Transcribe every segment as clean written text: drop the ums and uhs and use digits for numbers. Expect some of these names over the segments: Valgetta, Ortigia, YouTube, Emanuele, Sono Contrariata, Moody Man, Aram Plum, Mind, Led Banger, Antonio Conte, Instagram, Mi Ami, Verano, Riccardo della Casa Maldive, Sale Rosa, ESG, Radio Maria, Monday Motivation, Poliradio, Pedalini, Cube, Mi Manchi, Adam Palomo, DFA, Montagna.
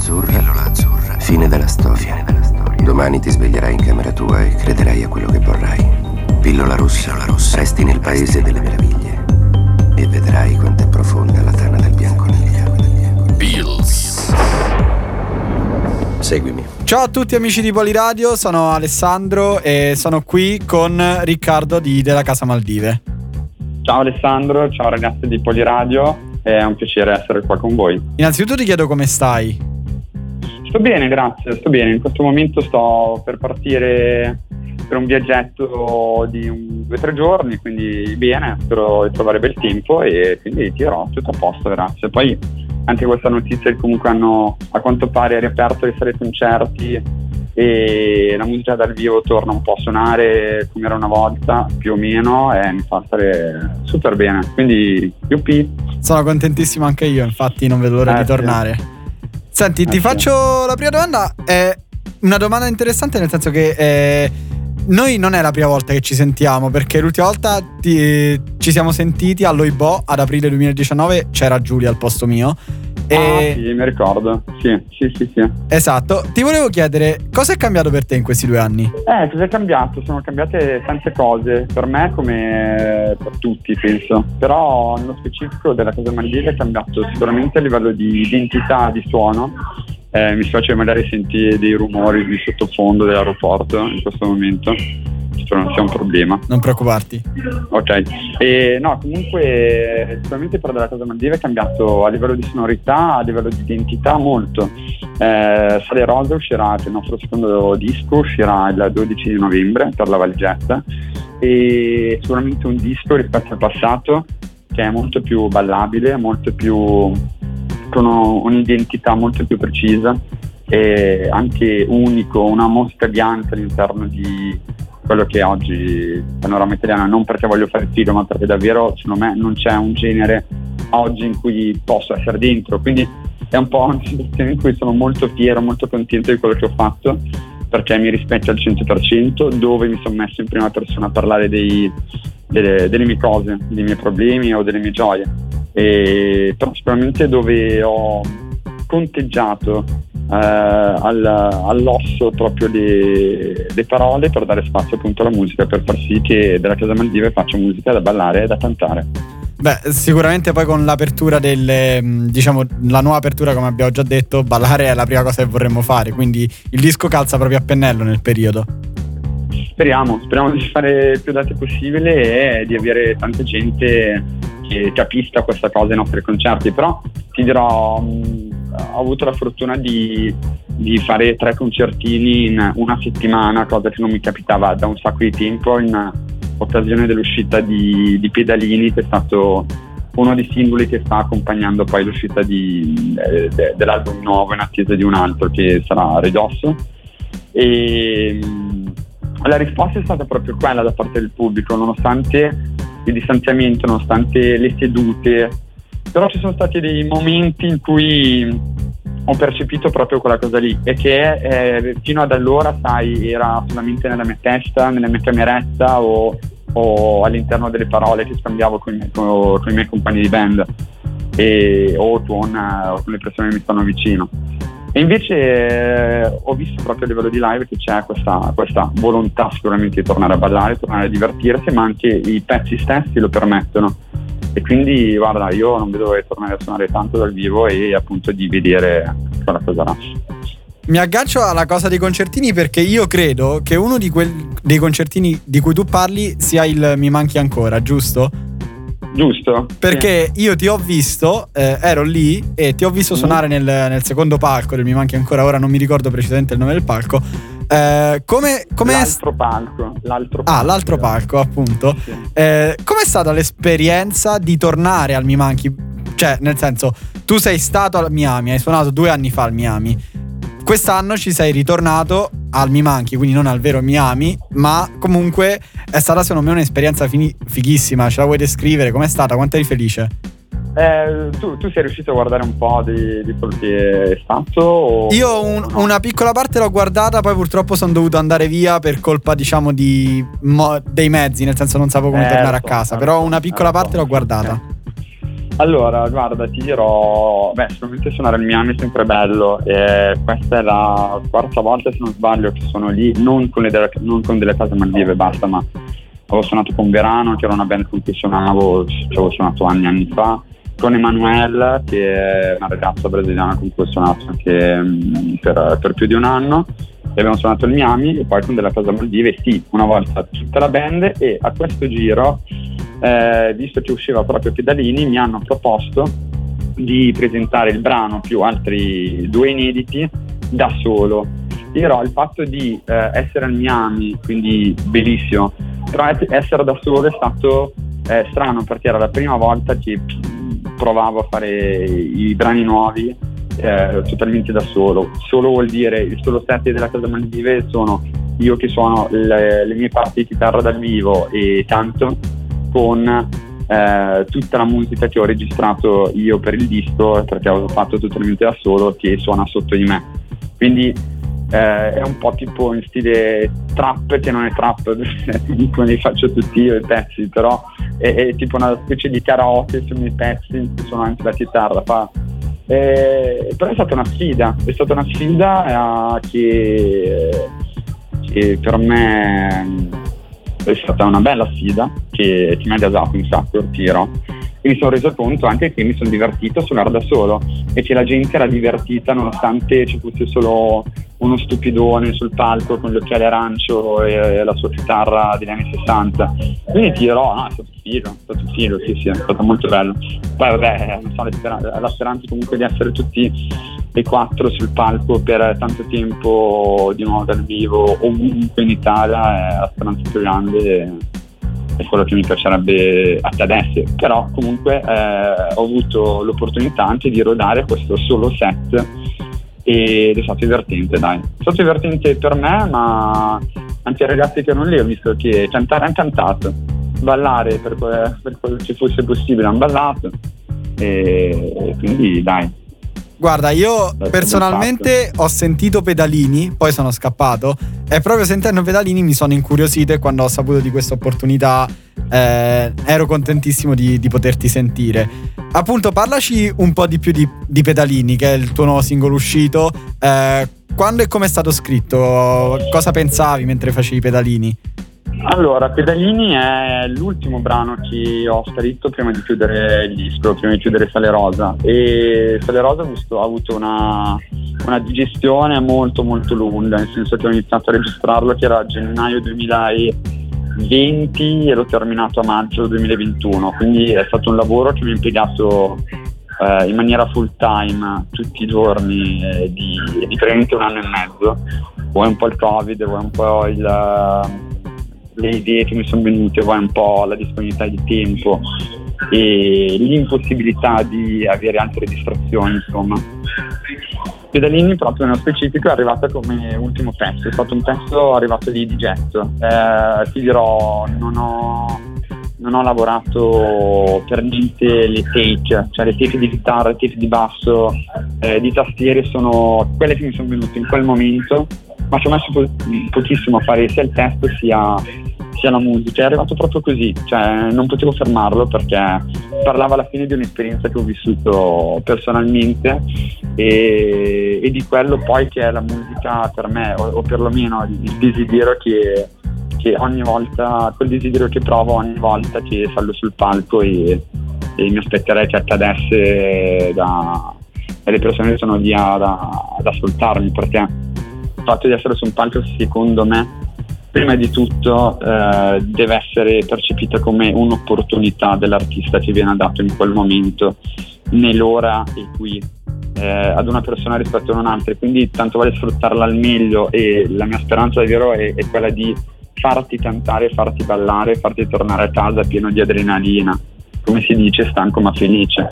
azzurra, pillola azzurra, fine della storia. Fine della storia. Domani ti sveglierai in camera tua e crederai a quello che vorrai. Pillola rossa, resti nel paese delle meraviglie e vedrai quanto è profonda la tana del bianconiglia. Bills. Seguimi. Ciao a tutti amici di Poliradio, sono Alessandro e sono qui con Riccardo della Casa Maldive. Ciao Alessandro, ciao ragazzi di Poliradio. È un piacere essere qua con voi. Innanzitutto ti chiedo come stai. Sto bene, grazie, sto bene. In questo momento sto per partire per un viaggetto di 2-3 giorni, quindi bene, spero di trovare bel tempo e quindi tirerò tutto a posto, grazie. Poi anche questa notizia che comunque hanno a quanto pare riaperto le sale concerti e la musica dal vivo torna un po' a suonare come era una volta più o meno e mi fa stare super bene, quindi yuppie. Sono contentissimo anche io, infatti non vedo l'ora di tornare. Senti, ti faccio la prima domanda, è una domanda interessante nel senso che noi non è la prima volta che ci sentiamo, perché l'ultima volta ci siamo sentiti all'Oibò ad aprile 2019, c'era Giulia al posto mio. Ah sì, mi ricordo, sì. Esatto, ti volevo chiedere cosa è cambiato per te in questi 2 anni? Cosa è cambiato? Sono cambiate tante cose, per me come per tutti penso, però nello specifico della Casa Maldive è cambiato sicuramente a livello di identità di suono. Mi piace magari sentire dei rumori di sottofondo dell'aeroporto in questo momento, spero non sia un problema. Non preoccuparti. Ok. E no, comunque sicuramente però della Casa Maldive è cambiato a livello di sonorità, a livello di identità molto. Sale Rosa uscirà, il nostro secondo disco uscirà il 12 di novembre per la Valgetta, e sicuramente un disco rispetto al passato che è molto più ballabile, molto più con un'identità molto più precisa e anche unico, una mosca bianca all'interno di quello che oggi il panorama italiano, non perché voglio fare il figo ma perché davvero secondo me non c'è un genere oggi in cui posso essere dentro, quindi è un po' una situazione in cui sono molto fiero, molto contento di quello che ho fatto perché mi rispecchia al 100%, dove mi sono messo in prima persona a parlare delle mie cose, dei miei problemi o delle mie gioie, e però sicuramente dove ho conteggiato all'osso proprio le parole per dare spazio appunto alla musica, per far sì che della Casa Maldive faccia musica da ballare e da cantare. Beh, sicuramente poi con l'apertura diciamo la nuova apertura, come abbiamo già detto, ballare è la prima cosa che vorremmo fare, quindi il disco calza proprio a pennello nel periodo. Speriamo di fare più date possibile e di avere tanta gente che capisca questa cosa ai nostri concerti, però ti dirò ho avuto la fortuna di fare 3 concertini in una settimana, cosa che non mi capitava da un sacco di tempo, in occasione dell'uscita di Pedalini, che è stato uno dei singoli che sta accompagnando poi l'uscita dell'album nuovo in attesa di un altro che sarà a ridosso, e la risposta è stata proprio quella da parte del pubblico, nonostante il distanziamento, nonostante le sedute, però ci sono stati dei momenti in cui ho percepito proprio quella cosa lì e che fino ad allora, sai, era solamente nella mia testa, nella mia cameretta o all'interno delle parole che scambiavo con i miei compagni di band o con le persone che mi stanno vicino, e invece ho visto proprio a livello di live che c'è questa volontà sicuramente di tornare a ballare, tornare a divertirsi, ma anche i pezzi stessi lo permettono. E quindi guarda, io non vedo di tornare a suonare tanto dal vivo e appunto di vedere quella cosa là. Mi aggancio alla cosa dei concertini, perché io credo che uno dei concertini di cui tu parli sia il Mi Manchi ancora, giusto? Giusto. Perché sì. Io ti ho visto, ero lì e ti ho visto suonare nel secondo palco del Mi Manchi ancora, ora non mi ricordo precisamente il nome del palco. Come l'altro palco. Ah, l'altro palco, appunto. Sì. Com'è stata l'esperienza di tornare al Mi Manchi? Cioè, nel senso, tu sei stato al Mi Ami, hai suonato 2 anni fa al Mi Ami. Quest'anno ci sei ritornato al Mi Manchi, quindi non al vero Mi Ami, ma comunque è stata secondo me un'esperienza fighissima. Ce la vuoi descrivere? Com'è stata? Quanto eri felice? Tu sei riuscito a guardare un po' di quello che è stato? Io una piccola parte l'ho guardata, poi purtroppo sono dovuto andare via per colpa, diciamo, dei mezzi, nel senso non sapevo come tornare a casa, però una piccola parte l'ho guardata. Allora, guarda, ti dirò, sicuramente suonare il Mi Ami è sempre bello, e questa è la quarta volta, se non sbaglio, che sono lì, non con delle Case Maldive, basta, ma avevo suonato con Verano, che era una band con cui suonavo, ci avevo suonato anni fa, con Emanuele, che è una ragazza brasiliana con cui ho suonato anche per più di un anno, e abbiamo suonato il Mi Ami, e poi con della Casa Maldive, sì, una volta tutta la band. E a questo giro, visto che usciva proprio Pedalini, mi hanno proposto di presentare il brano più altri due inediti da solo. Però il fatto di essere al Mi Ami, quindi bellissimo, però essere da solo è stato strano, perché era la prima volta che provavo a fare i brani nuovi totalmente da solo. Vuol dire il solo set della Casa Maldive sono io che suono le mie parti di chitarra dal vivo e tanto, con tutta la musica che ho registrato io per il disco, perché avevo fatto totalmente da solo, che suona sotto di me. Quindi è un po' tipo in stile trap, che non è trap perché li faccio tutti io i pezzi, però è tipo una specie di karaoke sui miei pezzi, suono anche la chitarra, però è stata una sfida che per me è stata una bella sfida, che mi ha gasato un sacco il tiro, e mi sono reso conto anche che mi sono divertito a suonare da solo, e che la gente era divertita nonostante ci fosse solo uno stupidone sul palco con gli occhiali arancio e la sua chitarra degli anni 60. Quindi ti dirò, no, è stato figo, sì, è stato molto bello. Poi vabbè, non so, la speranza comunque di essere tutti e quattro sul palco per tanto tempo di nuovo dal vivo ovunque in Italia è la speranza più grande, è quello che mi piacerebbe anche adesso. Però comunque ho avuto l'opportunità anche di rodare questo solo set, ed è stato divertente, per me, ma anche ai ragazzi che erano lì ho visto che cantare hanno cantato, ballare per quello che fosse possibile hanno ballato, e quindi guarda, io personalmente ho sentito Pedalini, poi sono scappato, e proprio sentendo Pedalini mi sono incuriosito, e quando ho saputo di questa opportunità ero contentissimo di poterti sentire. Appunto, parlaci un po' di più di Pedalini, che è il tuo nuovo singolo uscito. Quando e come è stato scritto? Cosa pensavi mentre facevi Pedalini? Allora, Pedalini è l'ultimo brano che ho scritto prima di chiudere il disco, prima di chiudere Sale Rosa, e Sale Rosa ha avuto una digestione molto molto lunga, nel senso che ho iniziato a registrarlo che era gennaio 2020 e l'ho terminato a maggio 2021, quindi è stato un lavoro che mi ha impiegato in maniera full time tutti i giorni di praticamente un anno e mezzo. Vuoi un po' il Covid, vuoi un po' le idee che mi sono venute, poi un po' la disponibilità di tempo e l'impossibilità di avere altre distrazioni, insomma. Pedalini proprio nello specifico è arrivata come ultimo pezzo, è stato un pezzo arrivato lì di getto. Ti dirò, non ho lavorato per niente le take, cioè le take di chitarra, le take di basso, di tastiere, sono quelle che mi sono venute in quel momento, ma ci ho messo pochissimo a fare sia il testo sia la musica. È arrivato proprio così, cioè non potevo fermarlo, perché parlava alla fine di un'esperienza che ho vissuto personalmente e di quello poi che è la musica per me, o perlomeno il desiderio che ogni volta, quel desiderio che provo ogni volta che salgo sul palco, e mi aspetterei che accadesse dalle persone che sono lì ad ascoltarmi, perché il fatto di essere su un palco, secondo me, prima di tutto deve essere percepita come un'opportunità dell'artista che viene dato in quel momento, nell'ora e qui, ad una persona rispetto a un'altra, quindi tanto vale sfruttarla al meglio, e la mia speranza davvero è quella di farti cantare, farti ballare, farti tornare a casa pieno di adrenalina, come si dice, stanco ma felice.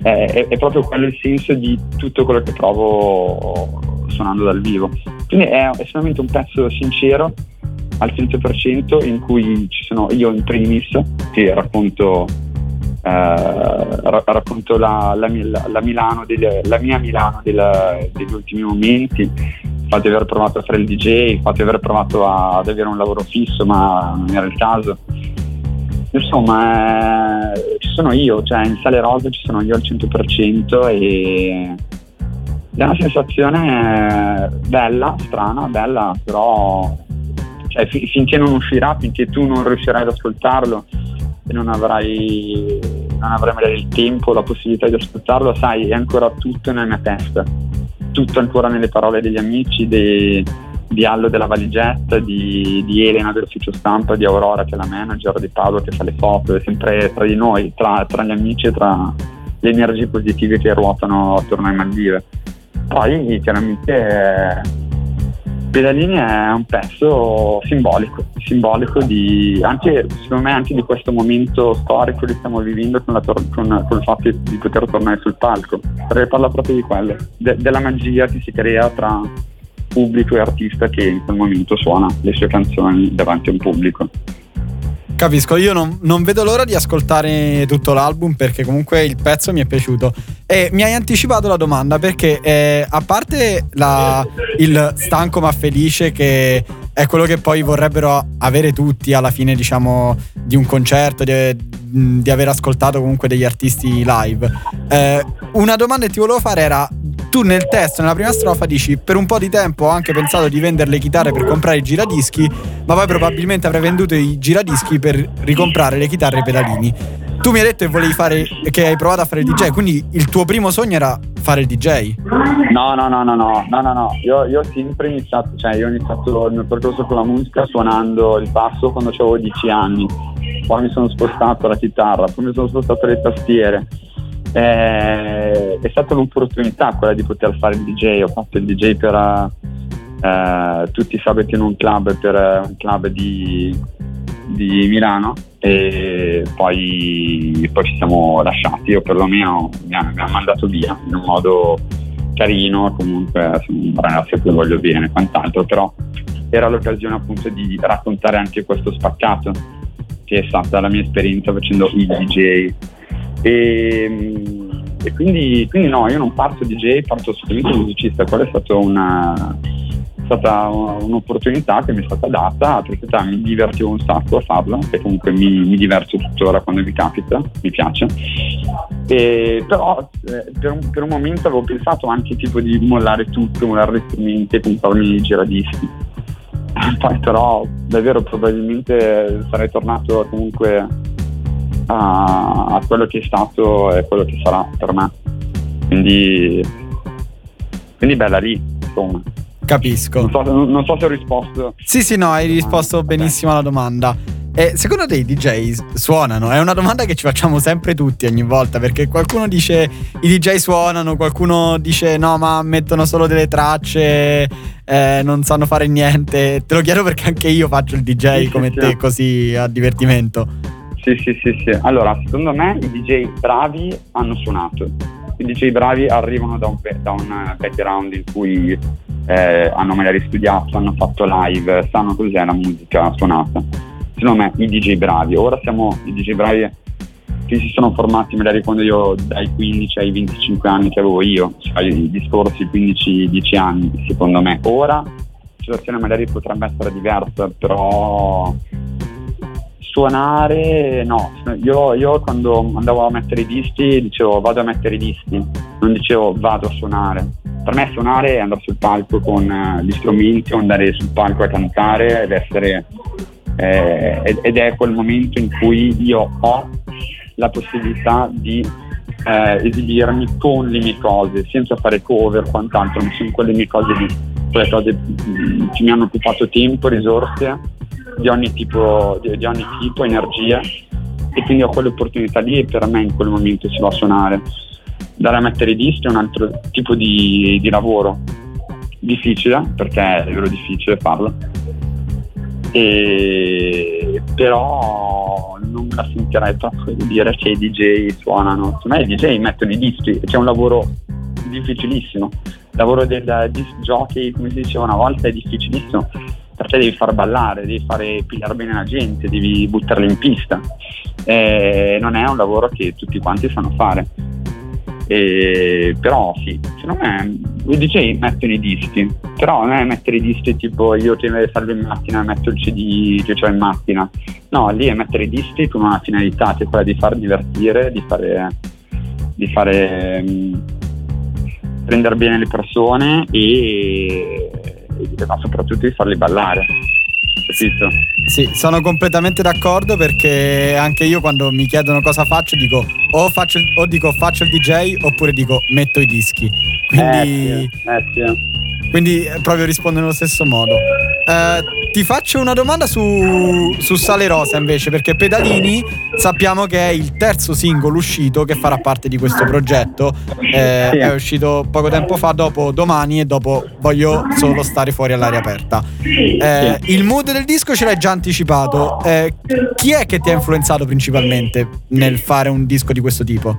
È proprio quello il senso di tutto quello che provo suonando dal vivo, quindi è solamente un pezzo sincero al 100%, in cui ci sono io in primis che racconto la mia Milano degli ultimi momenti, il fatto di aver provato a fare il DJ, il fatto di aver provato ad avere un lavoro fisso ma non era il caso, insomma ci sono io, cioè in Sale Rosa ci sono io al 100% e è una sensazione bella, strana, bella, però cioè, finché non uscirà, finché tu non riuscirai ad ascoltarlo e non avrai magari il tempo, la possibilità di ascoltarlo, sai, è ancora tutto nella mia testa, tutto ancora nelle parole degli amici, di Allo della Valigetta, di Elena dell'ufficio stampa, di Aurora che è la manager, di Paolo che fa le foto, è sempre tra di noi, tra gli amici e tra le energie positive che ruotano attorno alle Maldive. Poi chiaramente Pedalini è un pezzo simbolico di, anche secondo me, anche di questo momento storico che stiamo vivendo con il fatto di poter tornare sul palco, perché parla proprio di quello, della magia che si crea tra pubblico e artista che in quel momento suona le sue canzoni davanti a un pubblico. Capisco, io non vedo l'ora di ascoltare tutto l'album, perché comunque il pezzo mi è piaciuto. E mi hai anticipato la domanda perché a parte il stanco ma felice, che è quello che poi vorrebbero avere tutti alla fine, diciamo, di un concerto, di aver ascoltato comunque degli artisti live, una domanda che ti volevo fare era: tu nel testo, nella prima strofa, dici "per un po' di tempo ho anche pensato di vendere le chitarre per comprare i giradischi, ma poi probabilmente avrei venduto i giradischi per ricomprare le chitarre Pedalini". Tu mi hai detto che hai provato a fare il DJ, quindi il tuo primo sogno era fare il DJ? No. Io ho sempre iniziato, cioè io ho iniziato il mio percorso con la musica suonando il basso quando avevo 10 anni, poi mi sono spostato alla chitarra, poi mi sono spostato alle tastiere. È stata un'opportunità quella di poter fare il DJ. Ho fatto il DJ per tutti i sabati in un club, per un club di Milano, e poi ci siamo lasciati, o perlomeno mi ha mandato via in un modo carino. Comunque sono un ragazzo che voglio bene, quant'altro, però era l'occasione appunto di raccontare anche questo spaccato che è stata la mia esperienza facendo il DJ. E quindi no, io non parto DJ, parto assolutamente musicista. Quella è stata un'opportunità che mi è stata data, perché mi divertivo un sacco a farla, e comunque mi diverto tuttora quando mi capita, mi piace. Però per un momento avevo pensato anche tipo di mollare tutto, mollare gli strumenti e comprarmi i giradischi. Poi però davvero probabilmente sarei tornato comunque a quello che è stato e quello che sarà per me, quindi bella lì, insomma. Capisco, non so se ho risposto. Sì, no, hai risposto benissimo alla domanda. E secondo te i DJ suonano? È una domanda che ci facciamo sempre tutti ogni volta, perché qualcuno dice i DJ suonano, qualcuno dice no, ma mettono solo delle tracce, non sanno fare niente. Te lo chiedo perché anche io faccio il DJ te, così a divertimento. Sì. Allora, secondo me i DJ bravi hanno suonato. I DJ bravi arrivano da un background in cui hanno magari studiato, hanno fatto live, sanno cos'è la musica suonata. Secondo me i DJ bravi. Ora siamo i DJ bravi che si sono formati magari quando io, dai 15 ai 25 anni che avevo io, cioè i discorsi 15-10 anni, secondo me. Ora la situazione magari potrebbe essere diversa, però suonare no, io quando andavo a mettere i dischi dicevo vado a mettere i dischi, non dicevo vado a suonare. Per me suonare è andare sul palco con gli strumenti, andare sul palco a cantare ed essere ed è quel momento in cui io ho la possibilità di esibirmi con le mie cose senza fare cover, quant'altro. Non sono quelle mie cose lì, quelle cose che mi hanno occupato tempo, risorse di ogni tipo, energia, e quindi ho quell'opportunità lì e per me in quel momento si va a suonare. Dare a mettere i dischi è un altro tipo di lavoro, difficile, perché è vero difficile farlo, e però non la sentirei proprio dire che i DJ suonano. Secondo me i DJ mettono i dischi, c'è un lavoro difficilissimo, il lavoro del disc jockey, come si diceva una volta, è difficilissimo, perché devi far ballare, devi fare pigliare bene la gente, devi buttarla in pista, non è un lavoro che tutti quanti sanno fare. Però sì, secondo me i DJ mettono i dischi, però non è mettere i dischi tipo io ti salgo in macchina, metto il CD che c'ho in macchina, no, lì è mettere i dischi con una finalità che è quella di far divertire, di fare prendere bene le persone e ma soprattutto di farle ballare. Capito? Sì, sono completamente d'accordo, perché anche io quando mi chiedono cosa faccio dico faccio il DJ oppure dico metto i dischi, quindi sì. Quindi proprio rispondo nello stesso modo. Ti faccio una domanda su Sale Rosa invece, perché Pedalini sappiamo che è il terzo singolo uscito che farà parte di questo progetto, sì. È uscito poco tempo fa dopo Domani e dopo Voglio solo stare fuori all'aria aperta. Sì. Il mood del disco ce l'hai già anticipato, chi è che ti ha influenzato principalmente nel fare un disco di questo tipo?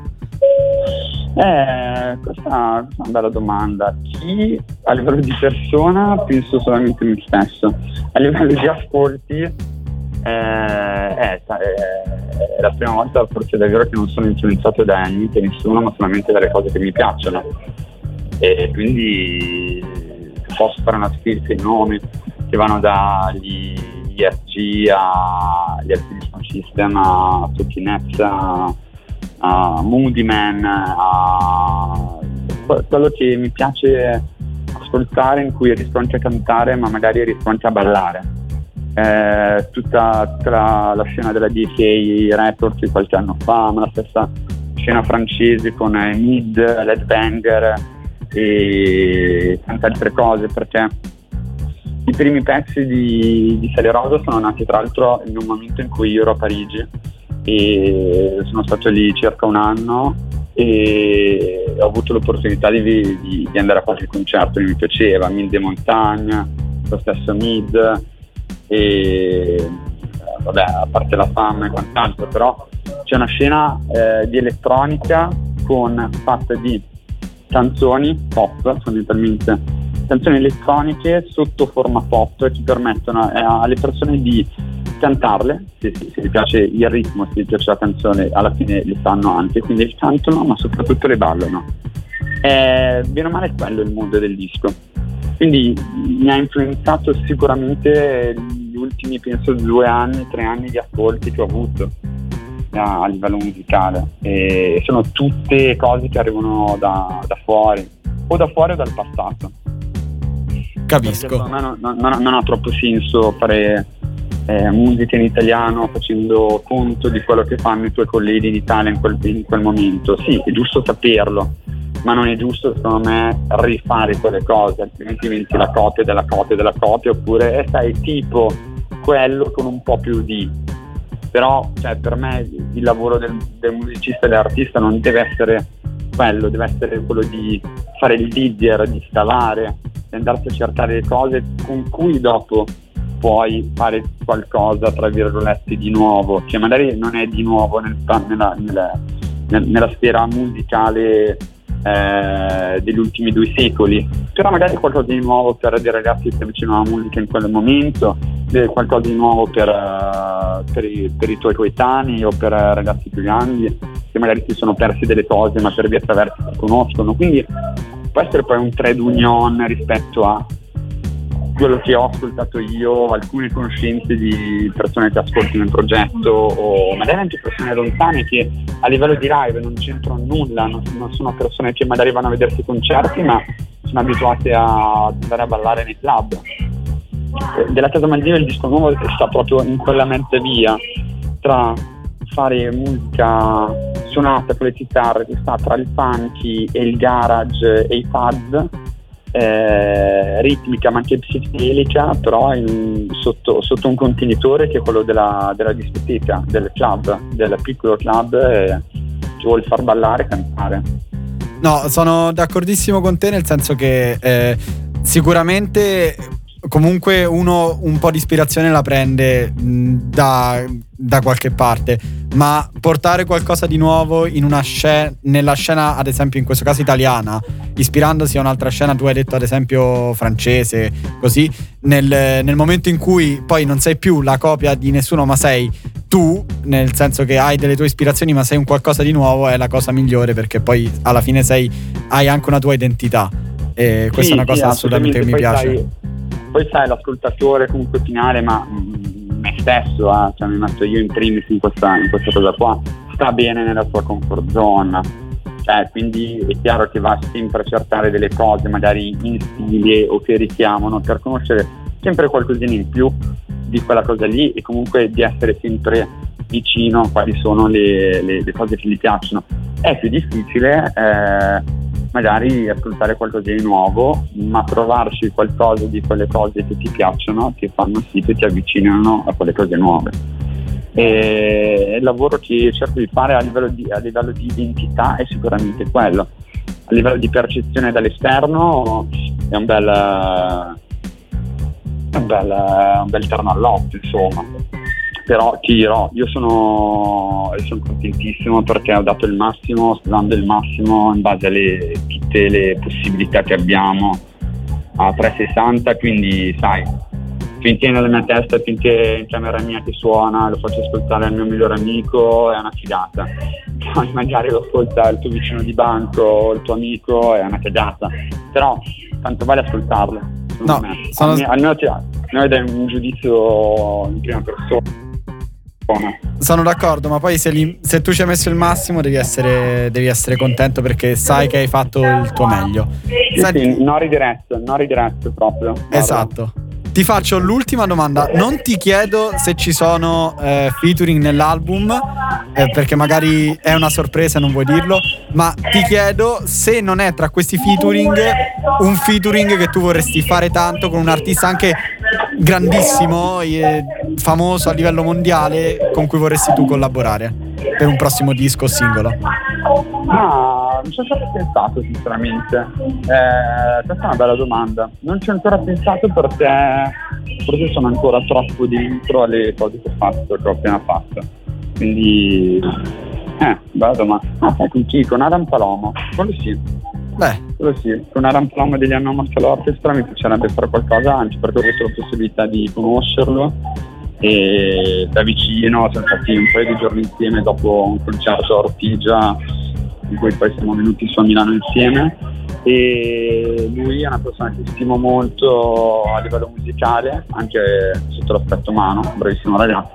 Questa è una bella domanda. Chi a livello di persona penso solamente me stesso, a livello di ascolti è la prima volta, forse è davvero, che non sono influenzato da niente, nessuno, ma solamente dalle cose che mi piacciono, e quindi posso fare una scritta di nomi che vanno dagli ESG agli Activision System a tutti i Nets a Moody Man, a quello che mi piace ascoltare, in cui riesco anche a cantare ma magari riesco anche a ballare, tutta la scena della DFA Records di qualche anno fa, ma la stessa scena francese con Mid, Led Banger e tante altre cose, perché i primi pezzi di Sale Rosa sono nati tra l'altro in un momento in cui io ero a Parigi e sono stato lì circa un anno e ho avuto l'opportunità di andare a qualche concerto che mi piaceva, Mind, Montagna, lo stesso Mid, e vabbè, a parte la fama e quant'altro, però c'è una scena di elettronica fatta di canzoni pop, fondamentalmente canzoni elettroniche sotto forma pop, che permettono alle persone di cantarle, se gli piace il ritmo, se gli piace la canzone, alla fine le sanno anche, quindi le cantano ma soprattutto le ballano. Bene o male è quello il mondo del disco, quindi mi ha influenzato sicuramente gli ultimi penso 2 anni, 3 anni di ascolti che ho avuto a livello musicale, e sono tutte cose che arrivano da fuori o dal passato. Capisco. Perché secondo me non ha troppo senso fare musica in italiano facendo conto di quello che fanno i tuoi colleghi in Italia in quel momento. Sì, è giusto saperlo, ma non è giusto secondo me rifare quelle cose, altrimenti diventi la copia della copia della copia, oppure sai, tipo quello con un po' più di. Però cioè, per me il lavoro del musicista e dell'artista non deve essere quello, deve essere quello di fare il digger, di scavare, di andarsi a cercare le cose con cui dopo puoi fare qualcosa tra virgolette di nuovo, che magari non è di nuovo nella sfera musicale degli ultimi 2 secoli, però magari qualcosa di nuovo per dei ragazzi che avvicinano alla musica in quel momento, qualcosa di nuovo per i tuoi coetanei o per ragazzi più grandi che magari si sono persi delle cose ma per via attraverso si conoscono, quindi può essere poi un trade union rispetto a quello che ho ascoltato io, alcune conoscenze di persone che ascoltano il progetto, o magari anche persone lontane che a livello di live non c'entrano nulla, non sono persone che magari vanno a vedersi i concerti ma sono abituate ad andare a ballare nei club. Della Casa Maldive il disco nuovo sta proprio in quella mezza via tra fare musica suonata con le chitarre, che sta tra il funky e il garage e i fuzz, ritmica ma anche psichedelica, però sotto un contenitore che è quello della discoteca, del club, del piccolo club, che vuole far ballare e cantare. No, sono d'accordissimo con te, nel senso che sicuramente comunque uno un po' di ispirazione la prende da qualche parte, ma portare qualcosa di nuovo in una nella scena, ad esempio in questo caso italiana, ispirandosi a un'altra scena, tu hai detto ad esempio francese, così nel momento in cui poi non sei più la copia di nessuno ma sei tu, nel senso che hai delle tue ispirazioni ma sei un qualcosa di nuovo, è la cosa migliore, perché poi alla fine hai anche una tua identità, e questa è una cosa assolutamente che mi piace. Poi sai l'ascoltatore comunque finale, ma me stesso, cioè mi metto io in primis in questa cosa qua, sta bene nella sua comfort zone, cioè, quindi è chiaro che va sempre a cercare delle cose magari in stile o che richiamano, per conoscere sempre qualcosina in più di quella cosa lì, e comunque di essere sempre vicino a quali sono le cose che gli piacciono. È più difficile magari ascoltare qualcosa di nuovo, ma trovarci qualcosa di quelle cose che ti piacciono, che fanno sì che ti avvicinano a quelle cose nuove. E il lavoro che cerco di fare a livello di identità è sicuramente quello. A livello di percezione dall'esterno è un bel terno all'otto, insomma. Però ti dirò, io sono contentissimo perché ho dato il massimo, sto dando il massimo in base alle tutte le possibilità che abbiamo a 360, quindi sai, finché nella mia testa, finché in camera mia che suona, lo faccio ascoltare al mio migliore amico, è una figata. Poi magari lo ascolta il tuo vicino di banco o il tuo amico, è una cagata, però tanto vale ascoltarlo. No, me. Noi dai un giudizio in prima persona. Sono d'accordo, ma poi se tu ci hai messo il massimo devi essere contento, perché sai che hai fatto il tuo meglio. Sì, non ridiretto proprio. Guarda. Esatto. Ti faccio l'ultima domanda. Non ti chiedo se ci sono featuring nell'album, perché magari è una sorpresa e non vuoi dirlo, ma ti chiedo se non è tra questi featuring un featuring che tu vorresti fare tanto con un artista anche grandissimo, famoso a livello mondiale, con cui vorresti tu collaborare per un prossimo disco o singolo. Non ci ho sempre pensato sinceramente, questa è una bella domanda, non ci ho ancora pensato perché forse sono ancora troppo dentro alle cose che ho appena fatto, quindi bella domanda. Con Adam Palomo, quello sì, con Aram Plum degli Adam Marcello Orchestra mi piacerebbe fare qualcosa, anche perché ho avuto la possibilità di conoscerlo e da vicino. Siamo stati un paio di giorni insieme dopo un concerto a Ortigia, in cui poi siamo venuti su a Milano insieme, e lui è una persona che stimo molto a livello musicale, anche sotto l'aspetto umano, bravissimo ragazzo,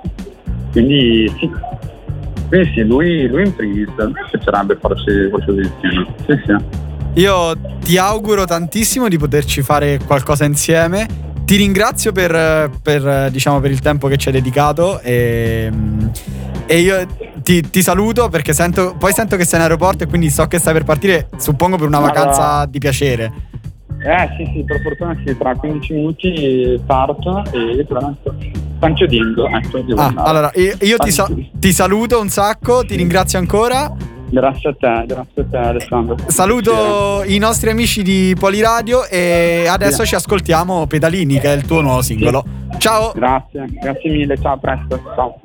quindi sì, lui in primis piacerebbe farci qualcosa insieme. Sì. Io ti auguro tantissimo di poterci fare qualcosa insieme. Ti ringrazio per il tempo che ci hai dedicato, e io ti saluto perché sento che sei in aeroporto e quindi so che stai per partire, suppongo per una vacanza di piacere. Sì, per fortuna sì, tra 15 minuti parto e pronto. Allora, io ti saluto un sacco, ti ringrazio ancora. Grazie a te Alessandro. Saluto i nostri amici di Poliradio e adesso ci ascoltiamo Pedalini, che è il tuo nuovo singolo. Ciao. Grazie mille, ciao, a presto, ciao.